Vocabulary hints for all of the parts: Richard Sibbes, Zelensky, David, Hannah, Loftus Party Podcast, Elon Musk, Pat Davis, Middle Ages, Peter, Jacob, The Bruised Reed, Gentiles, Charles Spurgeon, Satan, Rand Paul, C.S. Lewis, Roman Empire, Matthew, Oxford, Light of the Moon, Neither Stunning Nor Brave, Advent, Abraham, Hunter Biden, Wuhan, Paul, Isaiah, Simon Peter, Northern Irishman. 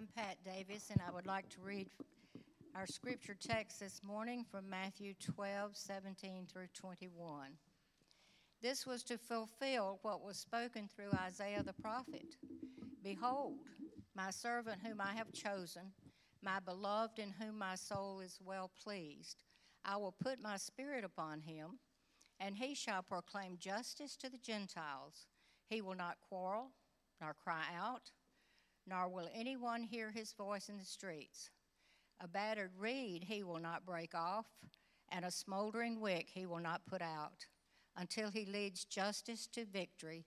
I'm Pat Davis, and I would like to read our scripture text this morning from Matthew 12:17 through 21. This was to fulfill what was spoken through Isaiah the prophet. Behold, my servant whom I have chosen, my beloved in whom my soul is well pleased. I will put my spirit upon him, and he shall proclaim justice to the Gentiles. He will not quarrel, nor cry out, nor will anyone hear his voice in the streets. A battered reed he will not break off, and a smoldering wick he will not put out, until he leads justice to victory,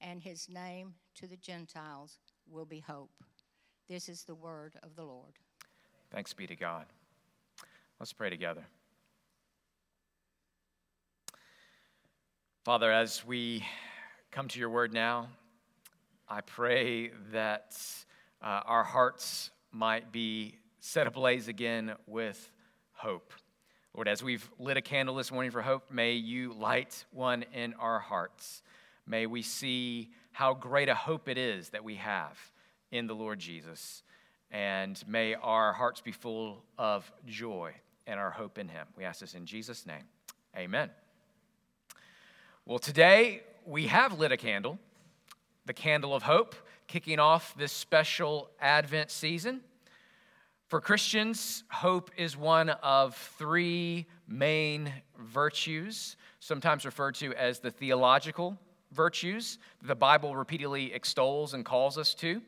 and his name to the Gentiles will be hope. This is the word of the Lord. Thanks be to God. Let's pray together. Father, as we come to your word now, I pray that our hearts might be set ablaze again with hope. Lord, as we've lit a candle this morning for hope, may you light one in our hearts. May we see how great a hope it is that we have in the Lord Jesus. And may our hearts be full of joy and our hope in him. We ask this in Jesus' name. Amen. Well, today we have lit a candle. The candle of hope, kicking off this special Advent season. For Christians, hope is one of three main virtues, sometimes referred to as the theological virtues that the Bible repeatedly extols and calls us to.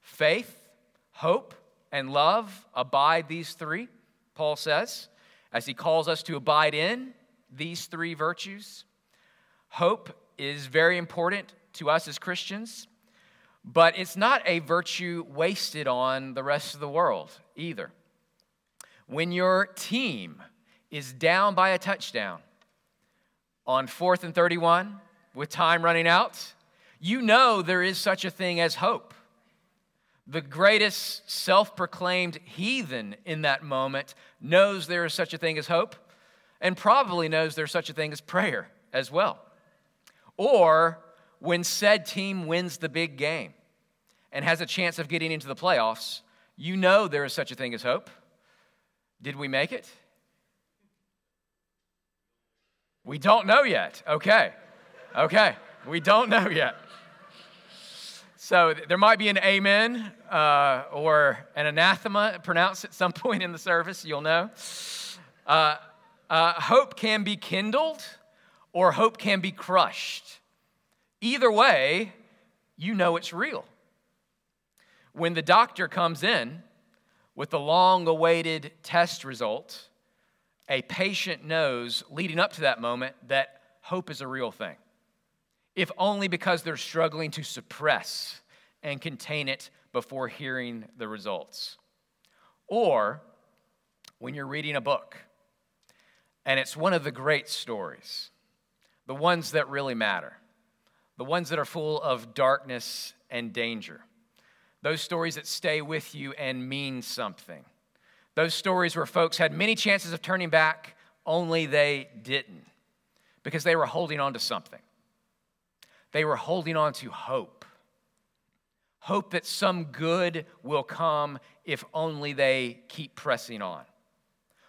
Faith, hope, and love abide these three, Paul says, as he calls us to abide in these three virtues. Hope is very important to us as Christians, but it's not a virtue wasted on the rest of the world either. When your team is down by a touchdown on 4th and 31 with time running out, you know there is such a thing as hope. The greatest self-proclaimed heathen in that moment knows there is such a thing as hope and probably knows there's such a thing as prayer as well. Or when said team wins the big game and has a chance of getting into the playoffs, you know there is such a thing as hope. Did we make it? We don't know yet. Okay. We don't know yet. So there might be an amen or an anathema pronounced at some point in the service. You'll know. Hope can be kindled or hope can be crushed. Either way, you know it's real. When the doctor comes in with the long-awaited test result, a patient knows leading up to that moment that hope is a real thing, if only because they're struggling to suppress and contain it before hearing the results. Or when you're reading a book, and it's one of the great stories, the ones that really matter. The ones that are full of darkness and danger. Those stories that stay with you and mean something. Those stories where folks had many chances of turning back, only they didn't. Because they were holding on to something. They were holding on to hope. Hope that some good will come if only they keep pressing on.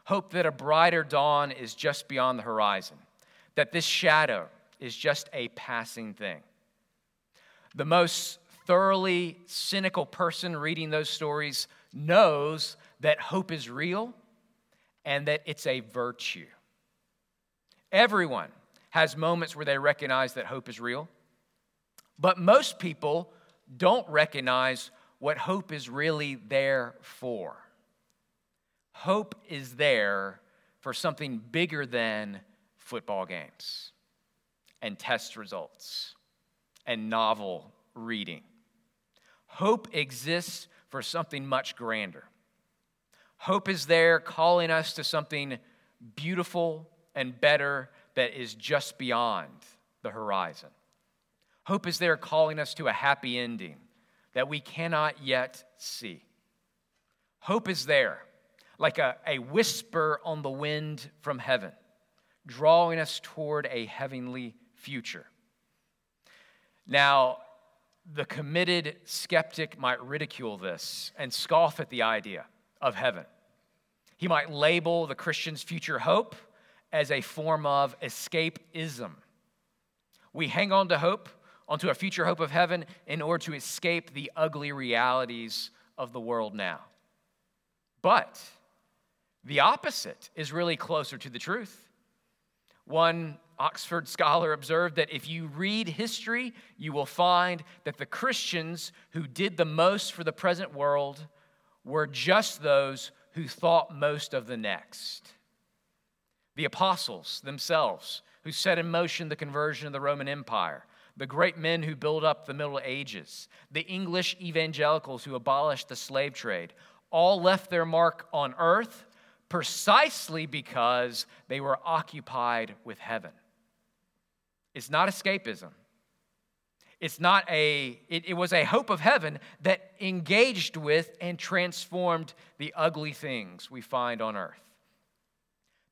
Hope that a brighter dawn is just beyond the horizon. That this shadow is just a passing thing. The most thoroughly cynical person reading those stories knows that hope is real and that it's a virtue. Everyone has moments where they recognize that hope is real, but most people don't recognize what hope is really there for. Hope is there for something bigger than football games and test results, and novel reading. Hope exists for something much grander. Hope is there calling us to something beautiful and better that is just beyond the horizon. Hope is there calling us to a happy ending that we cannot yet see. Hope is there, like a whisper on the wind from heaven, drawing us toward a heavenly future. Now, the committed skeptic might ridicule this and scoff at the idea of heaven. He might label the Christian's future hope as a form of escapism. We hang on to hope, onto a future hope of heaven, in order to escape the ugly realities of the world now. But the opposite is really closer to the truth. One Oxford scholar observed that if you read history, you will find that the Christians who did the most for the present world were just those who thought most of the next. The apostles themselves, who set in motion the conversion of the Roman Empire, the great men who built up the Middle Ages, the English evangelicals who abolished the slave trade, all left their mark on earth precisely because they were occupied with heaven. It's not escapism. It was a hope of heaven that engaged with and transformed the ugly things we find on earth.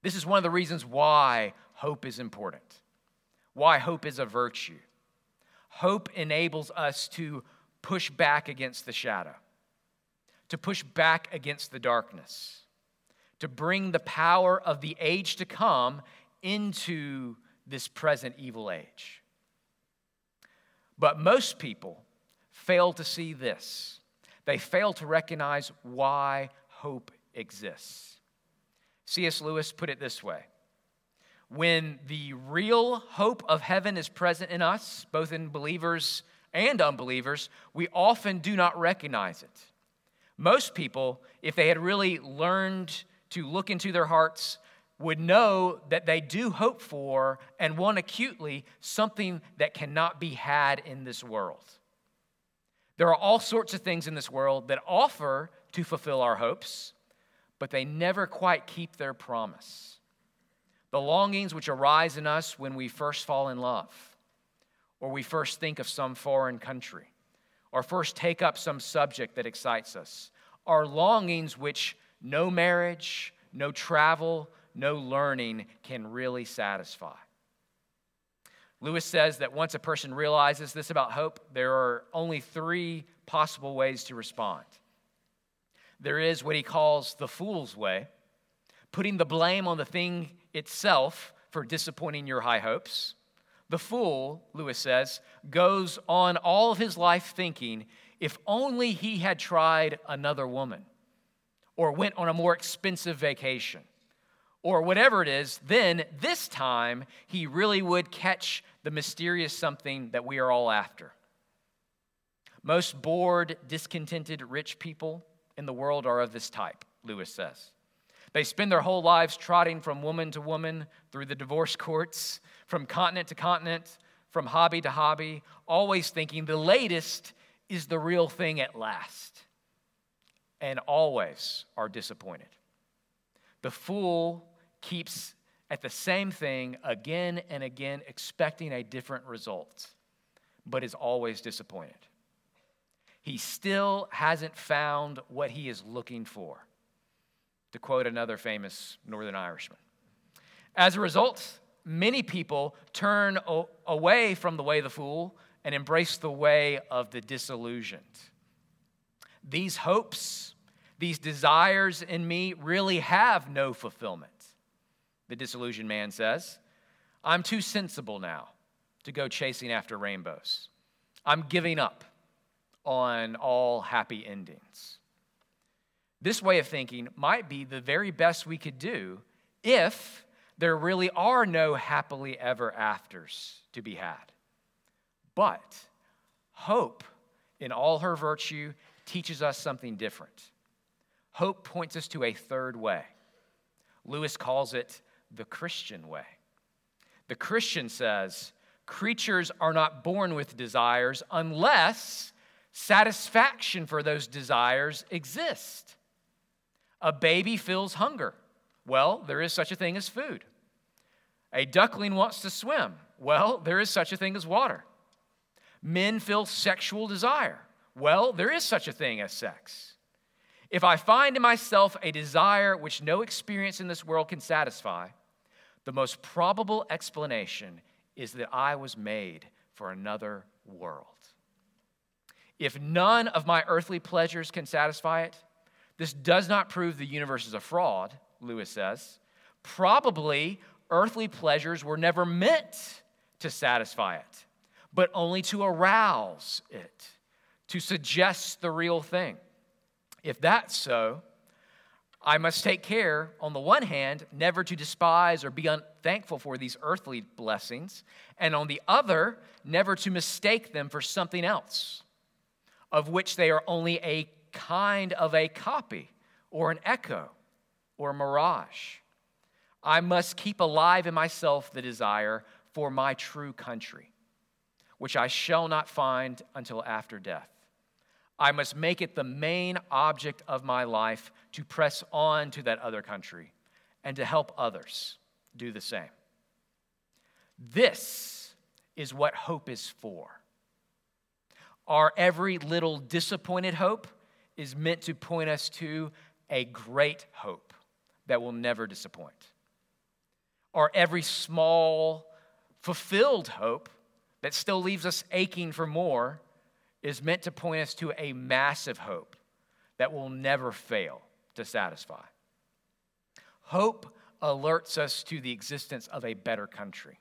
This is one of the reasons why hope is important, why hope is a virtue. Hope enables us to push back against the shadow, to push back against the darkness, to bring the power of the age to come into this present evil age. But most people fail to see this. They fail to recognize why hope exists. C.S. Lewis put it this way: when the real hope of heaven is present in us, both in believers and unbelievers, we often do not recognize it. Most people, if they had really learned to look into their hearts, would know that they do hope for and want acutely something that cannot be had in this world. There are all sorts of things in this world that offer to fulfill our hopes, but they never quite keep their promise. The longings which arise in us when we first fall in love, or we first think of some foreign country, or first take up some subject that excites us, are longings which no marriage, no travel, no learning can really satisfy. Lewis says that once a person realizes this about hope, there are only three possible ways to respond. There is what he calls the fool's way, putting the blame on the thing itself for disappointing your high hopes. The fool, Lewis says, goes on all of his life thinking, if only he had tried another woman, or went on a more expensive vacation, or whatever it is, then this time he really would catch the mysterious something that we are all after. Most bored, discontented, rich people in the world are of this type, Lewis says. They spend their whole lives trotting from woman to woman, through the divorce courts, from continent to continent, from hobby to hobby, always thinking the latest is the real thing at last, and always are disappointed. The fool keeps at the same thing again and again, expecting a different result, but is always disappointed. He still hasn't found what he is looking for, to quote another famous Northern Irishman. As a result, many people turn away from the way of the fool and embrace the way of the disillusioned. These hopes, these desires in me really have no fulfillment, the disillusioned man says. I'm too sensible now to go chasing after rainbows. I'm giving up on all happy endings. This way of thinking might be the very best we could do if there really are no happily ever afters to be had. But hope, in all her virtue, teaches us something different. Hope points us to a third way. Lewis calls it the Christian way. The Christian says, creatures are not born with desires unless satisfaction for those desires exists. A baby feels hunger. Well, there is such a thing as food. A duckling wants to swim. Well, there is such a thing as water. Men feel sexual desire. Well, there is such a thing as sex. If I find in myself a desire which no experience in this world can satisfy, the most probable explanation is that I was made for another world. If none of my earthly pleasures can satisfy it, this does not prove the universe is a fraud, Lewis says. Probably earthly pleasures were never meant to satisfy it, but only to arouse it, to suggest the real thing. If that's so, I must take care, on the one hand, never to despise or be unthankful for these earthly blessings, and on the other, never to mistake them for something else, of which they are only a kind of a copy or an echo or a mirage. I must keep alive in myself the desire for my true country, which I shall not find until after death. I must make it the main object of my life to press on to that other country and to help others do the same. This is what hope is for. Our every little disappointed hope is meant to point us to a great hope that will never disappoint. Our every small, fulfilled hope that still leaves us aching for more is meant to point us to a massive hope that will never fail to satisfy. Hope alerts us to the existence of a better country.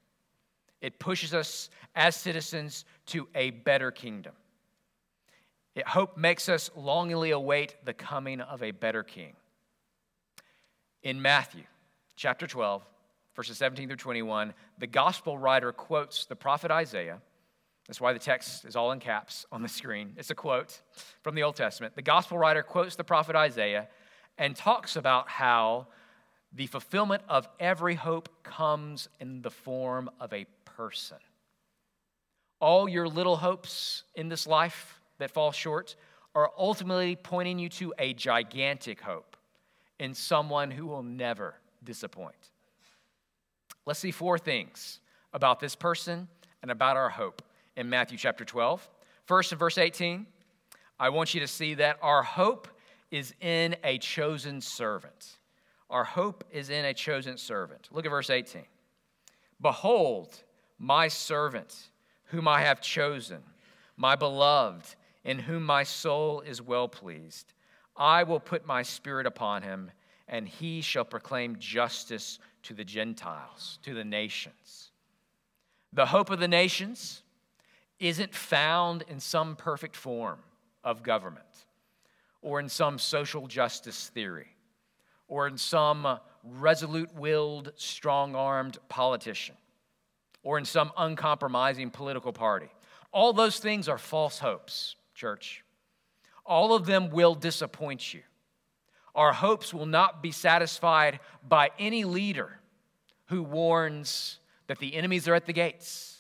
It pushes us as citizens to a better kingdom. Hope makes us longingly await the coming of a better king. In Matthew chapter 12, verses 17 through 21, the gospel writer quotes the prophet Isaiah. That's why the text is all in caps on the screen. It's a quote from the Old Testament. The gospel writer quotes the prophet Isaiah and talks about how the fulfillment of every hope comes in the form of a person. All your little hopes in this life that fall short are ultimately pointing you to a gigantic hope in someone who will never disappoint. Let's see four things about this person and about our hope in Matthew chapter 12. First, in verse 18, I want you to see that our hope is in a chosen servant. Our hope is in a chosen servant. Look at verse 18. Behold, my servant, whom I have chosen, my beloved, in whom my soul is well pleased. I will put my spirit upon him, and he shall proclaim justice to the Gentiles, to the nations. The hope of the nations isn't found in some perfect form of government or in some social justice theory or in some resolute-willed, strong-armed politician or in some uncompromising political party. All those things are false hopes, church. All of them will disappoint you. Our hopes will not be satisfied by any leader who warns that the enemies are at the gates.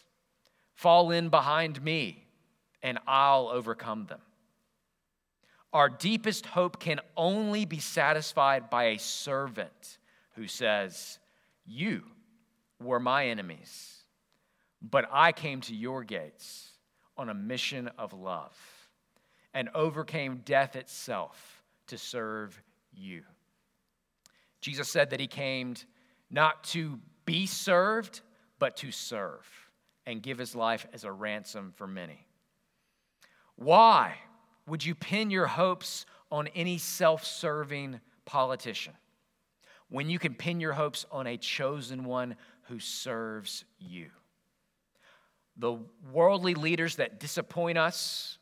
Fall in behind me, and I'll overcome them. Our deepest hope can only be satisfied by a servant who says, you were my enemies, but I came to your gates on a mission of love and overcame death itself to serve you. Jesus said that he came not to be served, but to serve and give his life as a ransom for many. Why would you pin your hopes on any self-serving politician when you can pin your hopes on a chosen one who serves you? The worldly leaders that disappoint us,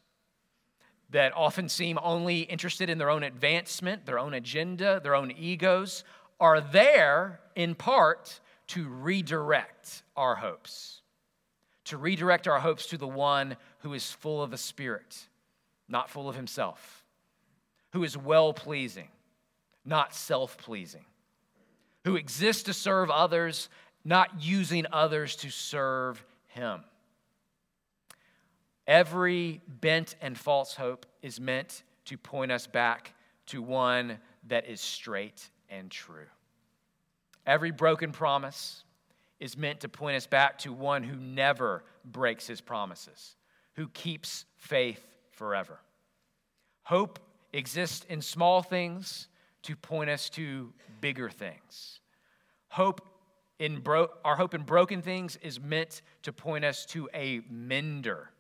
that often seem only interested in their own advancement, their own agenda, their own egos, are there in part to redirect our hopes. To redirect our hopes to the one who is full of the Spirit, not full of himself, who is well-pleasing, not self-pleasing, who exists to serve others, not using others to serve him. Every bent and false hope is meant to point us back to one that is straight and true. Every broken promise is meant to point us back to one who never breaks his promises, who keeps faith forever. Hope exists in small things to point us to bigger things. Our hope in broken things is meant to point us to a mender,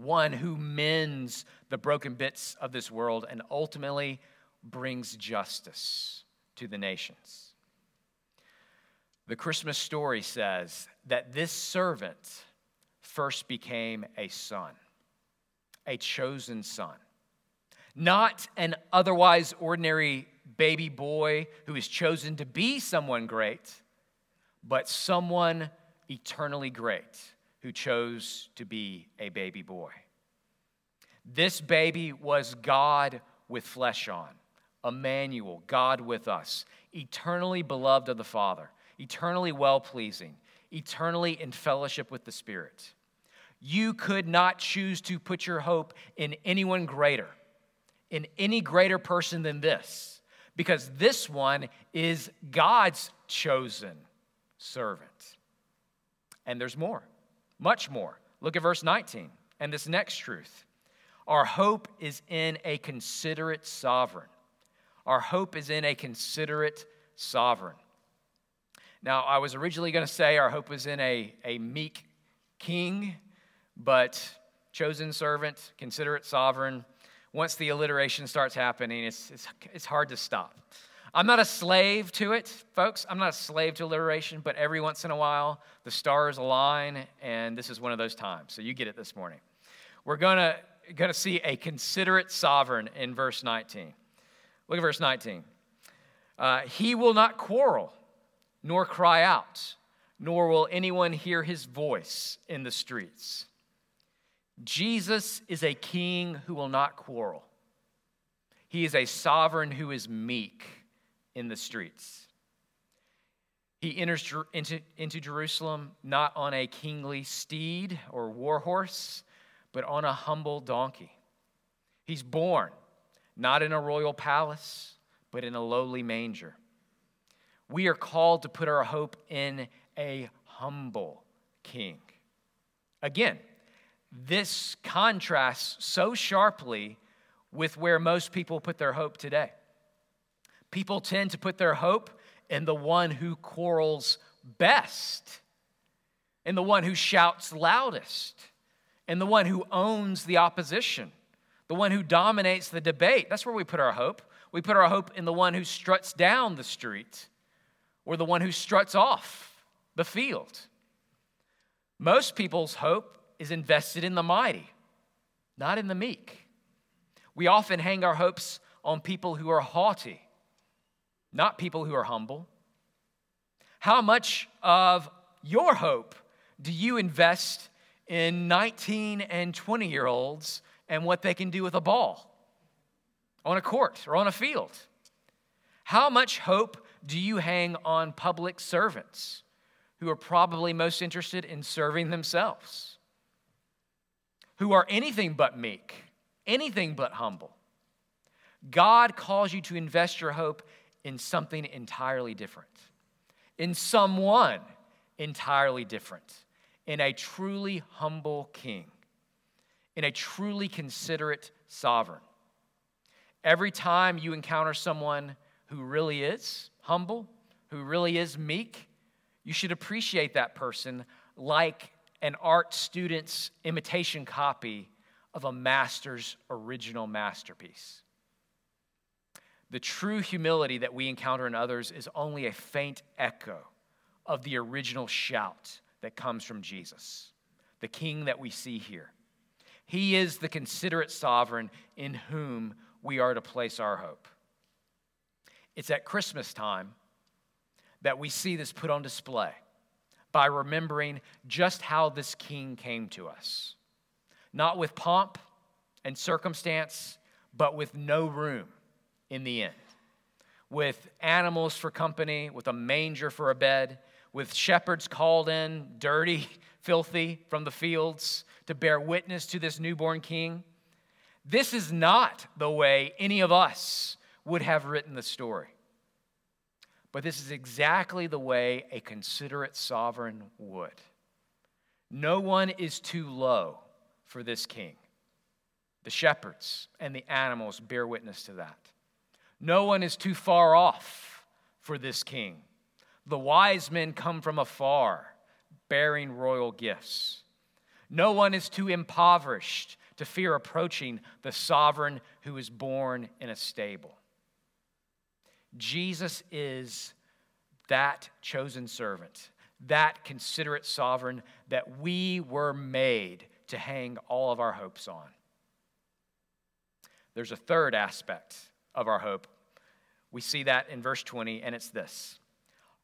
one who mends the broken bits of this world and ultimately brings justice to the nations. The Christmas story says that this servant first became a son, a chosen son, not an otherwise ordinary baby boy who is chosen to be someone great, but someone eternally great who chose to be a baby boy. This baby was God with flesh on, Emmanuel, God with us, eternally beloved of the Father, eternally well-pleasing, eternally in fellowship with the Spirit. You could not choose to put your hope in anyone greater, in any greater person than this, because this one is God's chosen servant. And there's more, much more. Look at verse 19 and this next truth. Our hope is in a considerate sovereign. Our hope is in a considerate sovereign. Now, I was originally going to say our hope was in a meek king, but chosen servant, considerate sovereign. Once the alliteration starts happening, it's hard to stop. I'm not a slave to it, folks. I'm not a slave to alliteration, but every once in a while, the stars align, and this is one of those times. So you get it this morning. We're going to see a considerate sovereign in verse 19. Look at verse 19. He will not quarrel, nor cry out, nor will anyone hear his voice in the streets. Jesus is a king who will not quarrel. He is a sovereign who is meek in the streets. He enters into Jerusalem not on a kingly steed or war horse, but on a humble donkey. He's born not in a royal palace, but in a lowly manger. We are called to put our hope in a humble king. Again, this contrasts so sharply with where most people put their hope today. People tend to put their hope in the one who quarrels best, in the one who shouts loudest, in the one who owns the opposition, the one who dominates the debate. That's where we put our hope. We put our hope in the one who struts down the street or the one who struts off the field. Most people's hope is invested in the mighty, not in the meek. We often hang our hopes on people who are haughty, not people who are humble. How much of your hope do you invest in 19 and 20-year-olds and what they can do with a ball on a court or on a field? How much hope do you hang on public servants who are probably most interested in serving themselves, who are anything but meek, anything but humble? God calls you to invest your hope in something entirely different, in someone entirely different, in a truly humble king, in a truly considerate sovereign. Every time you encounter someone who really is humble, who really is meek, you should appreciate that person like an art student's imitation copy of a master's original masterpiece. The true humility that we encounter in others is only a faint echo of the original shout that comes from Jesus, the king that we see here. He is the considerate sovereign in whom we are to place our hope. It's at Christmas time that we see this put on display by remembering just how this king came to us. Not with pomp and circumstance, but with no room in the end. With animals for company, with a manger for a bed, with shepherds called in, dirty, filthy, from the fields to bear witness to this newborn king. This is not the way any of us would have written the story. But this is exactly the way a considerate sovereign would. No one is too low for this king. The shepherds and the animals bear witness to that. No one is too far off for this king. The wise men come from afar, bearing royal gifts. No one is too impoverished to fear approaching the sovereign who is born in a stable. Jesus is that chosen servant, that considerate sovereign that we were made to hang all of our hopes on. There's a third aspect of our hope. We see that in verse 20, and it's this.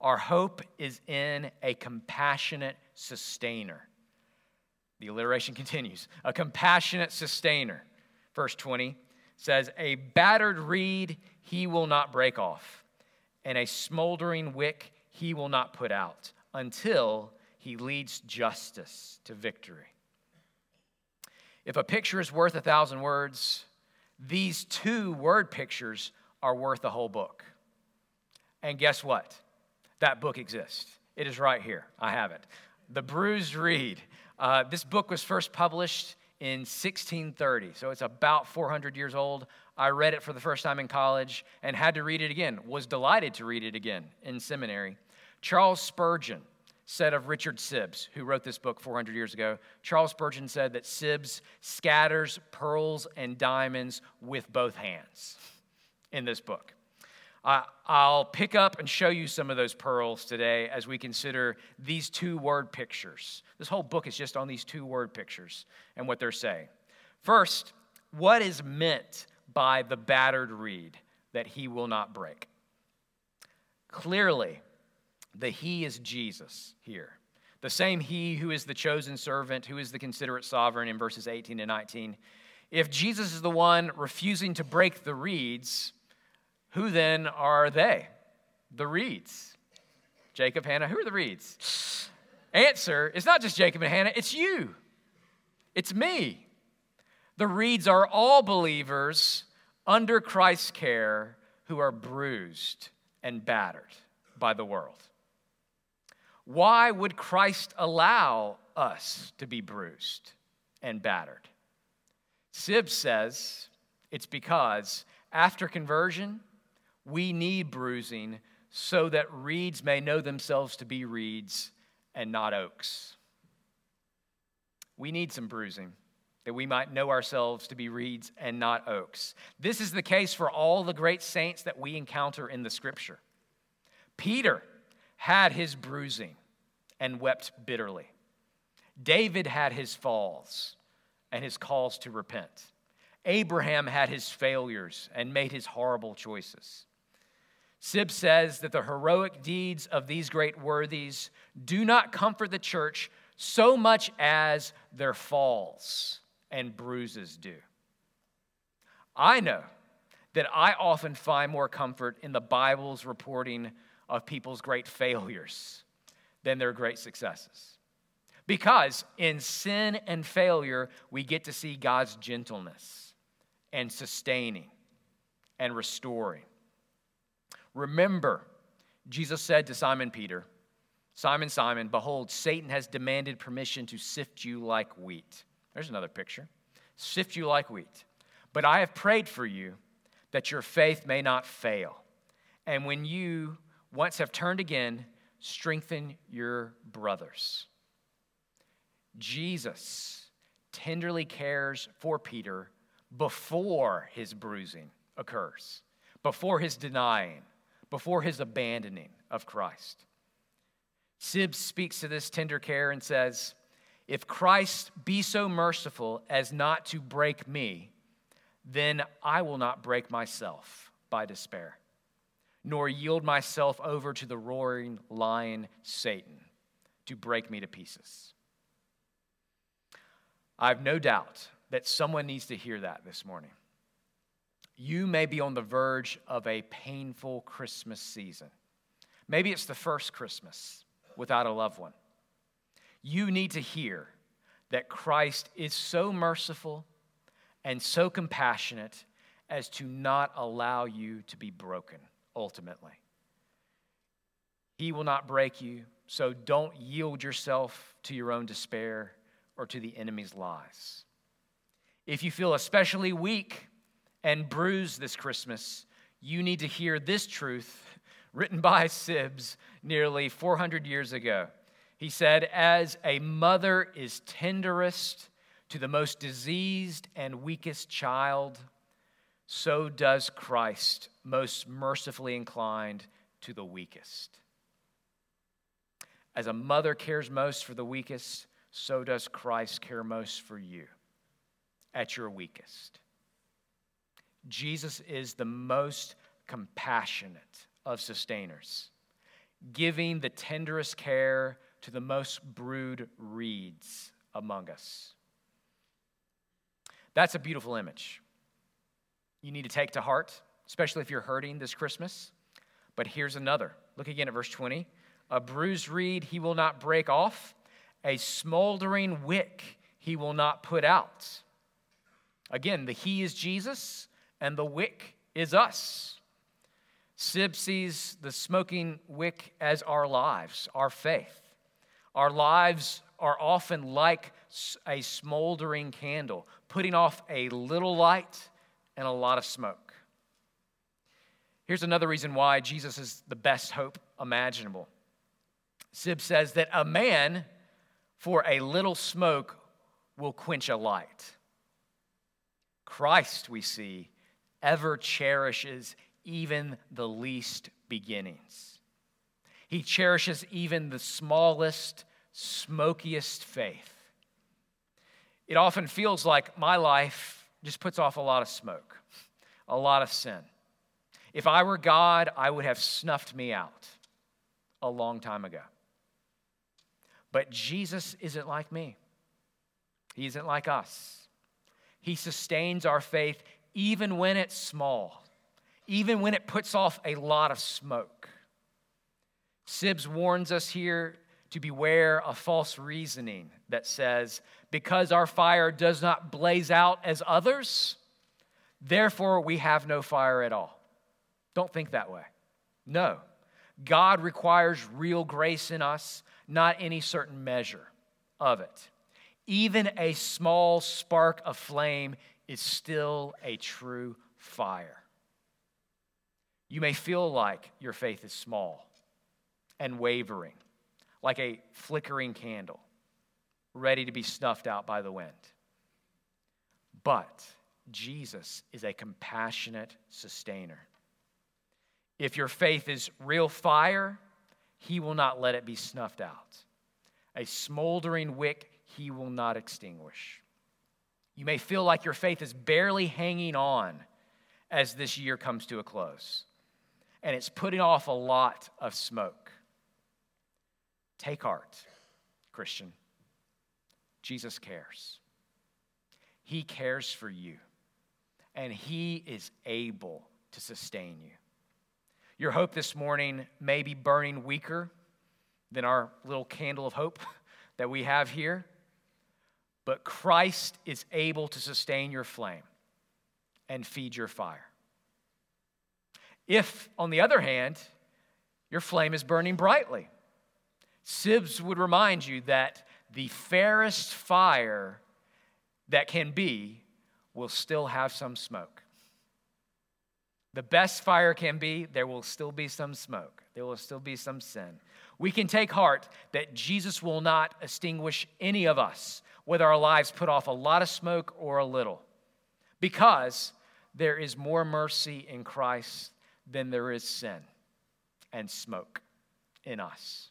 Our hope is in a compassionate sustainer. The alliteration continues. A compassionate sustainer. Verse 20 says, a battered reed he will not break off, and a smoldering wick he will not put out, until he leads justice to victory. If a picture is worth 1,000 words, these two word pictures are worth a whole book. And guess what? That book exists. It is right here. I have it. The Bruised Reed. This book was first published in 1630, so it's about 400 years old. I read it for the first time in college and had to read it again, was delighted to read it again in seminary. Charles Spurgeon said of Richard Sibbes, who wrote this book 400 years ago, Charles Spurgeon said that Sibbes scatters pearls and diamonds with both hands in this book. I'll pick up and show you some of those pearls today as we consider these two word pictures. This whole book is just on these two word pictures and what they're saying. First, what is meant by the battered reed that he will not break? Clearly, the he is Jesus here. The same he who is the chosen servant, who is the considerate sovereign in verses 18 to 19. If Jesus is the one refusing to break the reeds, who then are they? The reeds. Jacob, Hannah, who are the reeds? Answer, it's not just Jacob and Hannah, it's you. It's me. The reeds are all believers under Christ's care who are bruised and battered by the world. Why would Christ allow us to be bruised and battered? Sibbes says it's because after conversion, we need bruising so that reeds may know themselves to be reeds and not oaks. We need some bruising that we might know ourselves to be reeds and not oaks. This is the case for all the great saints that we encounter in the Scripture. Peter had his bruising and wept bitterly. David had his falls and his calls to repent. Abraham had his failures and made his horrible choices. Sibbes says that the heroic deeds of these great worthies do not comfort the church so much as their falls and bruises do. I know that I often find more comfort in the Bible's reporting of people's great failures than their great successes. Because in sin and failure, we get to see God's gentleness and sustaining and restoring. Remember, Jesus said to Simon Peter, Simon, Simon, behold, Satan has demanded permission to sift you like wheat. There's another picture. Sift you like wheat. But I have prayed for you that your faith may not fail. And when you once have turned again, strengthen your brothers. Jesus tenderly cares for Peter before his bruising occurs, before his denying, before his abandoning of Christ. Sibbes speaks to this tender care and says, if Christ be so merciful as not to break me, then I will not break myself by despair, nor yield myself over to the roaring lion Satan to break me to pieces. I have no doubt that someone needs to hear that this morning. You may be on the verge of a painful Christmas season. Maybe it's the first Christmas without a loved one. You need to hear that Christ is so merciful and so compassionate as to not allow you to be broken, ultimately. He will not break you, so don't yield yourself to your own despair or to the enemy's lies. If you feel especially weak and bruised this Christmas, you need to hear this truth written by Sibbes nearly 400 years ago. He said, as a mother is tenderest to the most diseased and weakest child, so does Christ, most mercifully inclined to the weakest. As a mother cares most for the weakest, so does Christ care most for you at your weakest. Jesus is the most compassionate of sustainers, giving the tenderest care to the most bruised reeds among us. That's a beautiful image you need to take to heart, especially if you're hurting this Christmas. But here's another. Look again at verse 20. A bruised reed he will not break off, a smoldering wick he will not put out. Again, the he is Jesus and the wick is us. Sibbes sees the smoking wick as our lives, our faith. Our lives are often like a smoldering candle, putting off a little light and a lot of smoke. Here's another reason why Jesus is the best hope imaginable. Sibbes says that a man for a little smoke will quench a light. Christ, we see, ever cherishes even the least beginnings. He cherishes even the smallest, smokiest faith. It often feels like my life just puts off a lot of smoke, a lot of sin. If I were God, I would have snuffed me out a long time ago. But Jesus isn't like me. He isn't like us. He sustains our faith even when it's small, even when it puts off a lot of smoke. Sibbes warns us here to beware of false reasoning that says, because our fire does not blaze out as others, therefore we have no fire at all. Don't think that way. No, God requires real grace in us, not any certain measure of it. Even a small spark of flame is still a true fire. You may feel like your faith is small and wavering, like a flickering candle, ready to be snuffed out by the wind. But Jesus is a compassionate sustainer. If your faith is real fire, he will not let it be snuffed out. A smoldering wick he will not extinguish. You may feel like your faith is barely hanging on as this year comes to a close, and it's putting off a lot of smoke. Take heart, Christian. Jesus cares. He cares for you, and he is able to sustain you. Your hope this morning may be burning weaker than our little candle of hope that we have here, but Christ is able to sustain your flame and feed your fire. If, on the other hand, your flame is burning brightly, Sibbes would remind you that the fairest fire that can be will still have some smoke. The best fire can be, there will still be some smoke. There will still be some sin. We can take heart that Jesus will not extinguish any of us, whether our lives put off a lot of smoke or a little, because there is more mercy in Christ than there is sin and smoke in us.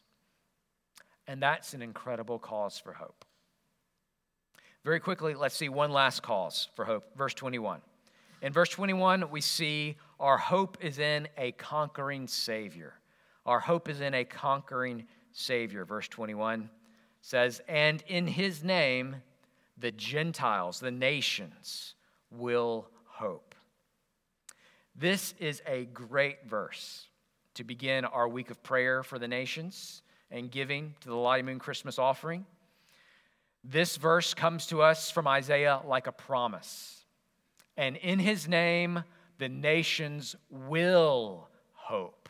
And that's an incredible cause for hope. Very quickly, let's see one last cause for hope, verse 21. In verse 21, we see our hope is in a conquering Savior. Our hope is in a conquering Savior. Verse 21 says, and in his name, the Gentiles, the nations, will hope. This is a great verse to begin our week of prayer for the nations and giving to the Light of the Moon Christmas offering. This verse comes to us from Isaiah like a promise. And in his name, the nations will hope.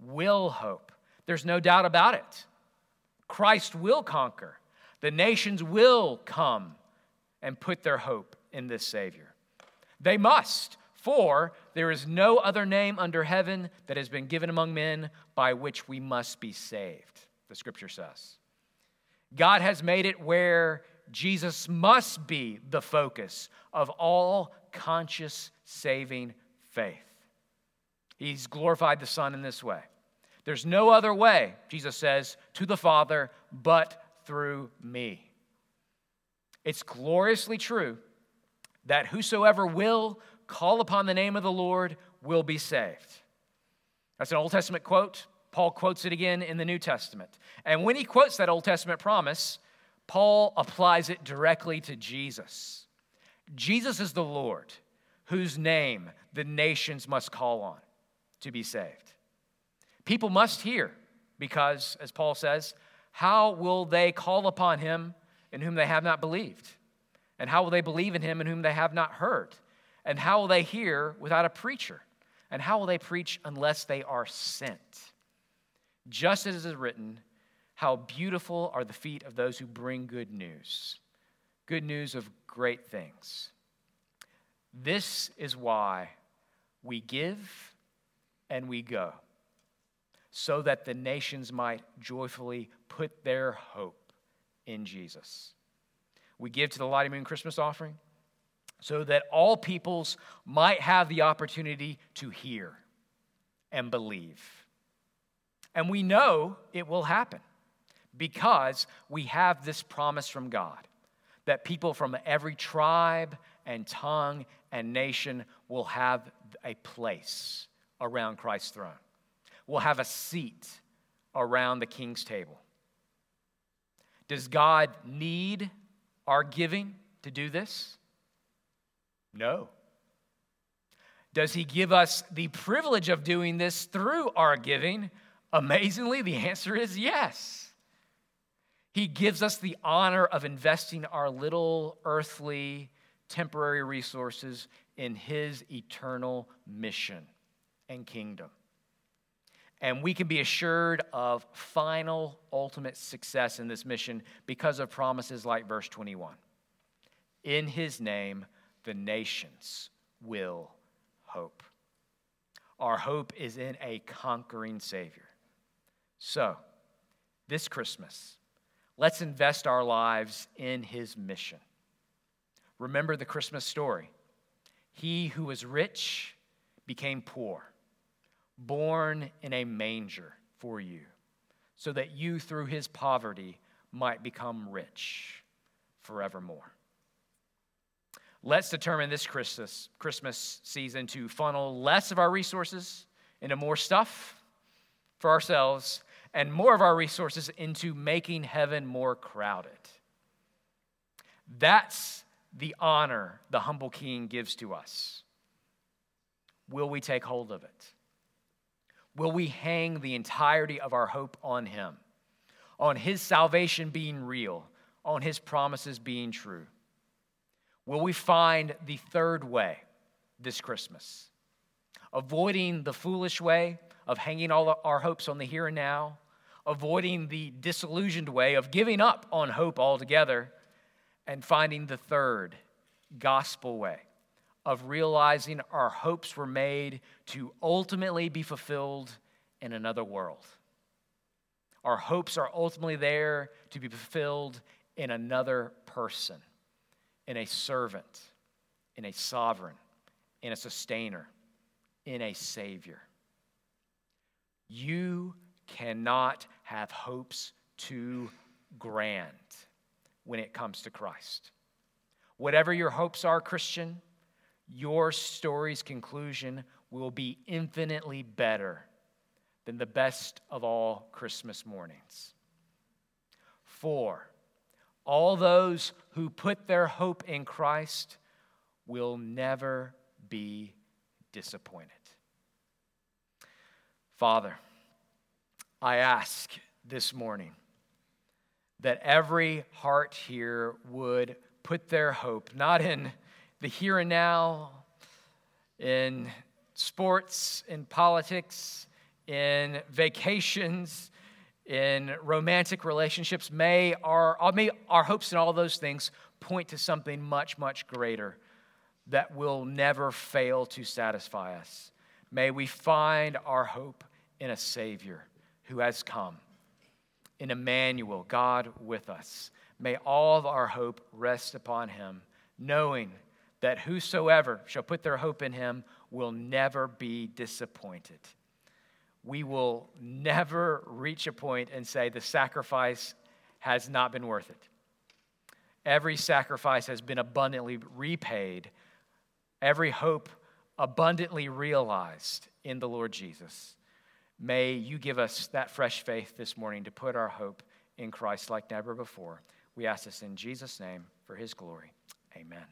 Will hope. There's no doubt about it. Christ will conquer. The nations will come and put their hope in this Savior. They must, for there is no other name under heaven that has been given among men by which we must be saved, the Scripture says. God has made it where Jesus must be the focus of all conscious saving faith. He's glorified the Son in this way. There's no other way, Jesus says, to the Father but through me. It's gloriously true that whosoever will call upon the name of the Lord will be saved. That's an Old Testament quote. Paul quotes it again in the New Testament. And when he quotes that Old Testament promise, Paul applies it directly to Jesus. Jesus is the Lord whose name the nations must call on to be saved. People must hear because, as Paul says, how will they call upon him in whom they have not believed? And how will they believe in him in whom they have not heard? And how will they hear without a preacher? And how will they preach unless they are sent? Just as it is written, how beautiful are the feet of those who bring good news of great things. This is why we give and we go, so that the nations might joyfully put their hope in Jesus. We give to the Light of the Moon Christmas offering so that all peoples might have the opportunity to hear and believe. And we know it will happen because we have this promise from God that people from every tribe and tongue and nation will have a place around Christ's throne, will have a seat around the King's table. Does God need our giving to do this? No. Does he give us the privilege of doing this through our giving? Amazingly, the answer is yes. He gives us the honor of investing our little earthly temporary resources in his eternal mission and kingdom. And we can be assured of final, ultimate success in this mission because of promises like verse 21. In his name, the nations will hope. Our hope is in a conquering Savior. So, this Christmas, let's invest our lives in his mission. Remember the Christmas story. He who was rich became poor, born in a manger for you, so that you through his poverty might become rich forevermore. Let's determine this Christmas season to funnel less of our resources into more stuff for ourselves and more of our resources into making heaven more crowded. That's the honor the humble King gives to us. Will we take hold of it? Will we hang the entirety of our hope on him, on his salvation being real, on his promises being true? Will we find the third way this Christmas, avoiding the foolish way of hanging all our hopes on the here and now, avoiding the disillusioned way of giving up on hope altogether, and finding the third gospel way of realizing our hopes were made to ultimately be fulfilled in another world. Our hopes are ultimately there to be fulfilled in another person, in a servant, in a sovereign, in a sustainer, in a Savior. You cannot have hopes too grand when it comes to Christ. Whatever your hopes are, Christian, your story's conclusion will be infinitely better than the best of all Christmas mornings. For all those who put their hope in Christ will never be disappointed. Father, I ask this morning that every heart here would put their hope not in the here and now, in sports, in politics, in vacations, in romantic relationships. May our hopes in all those things point to something much, much greater that will never fail to satisfy us. May we find our hope in a Savior who has come in Emmanuel, God with us. May all of our hope rest upon him, knowing that whosoever shall put their hope in him will never be disappointed. We will never reach a point and say the sacrifice has not been worth it. Every sacrifice has been abundantly repaid, every hope abundantly realized in the Lord Jesus. May you give us that fresh faith this morning to put our hope in Christ like never before. We ask this in Jesus' name for his glory. Amen.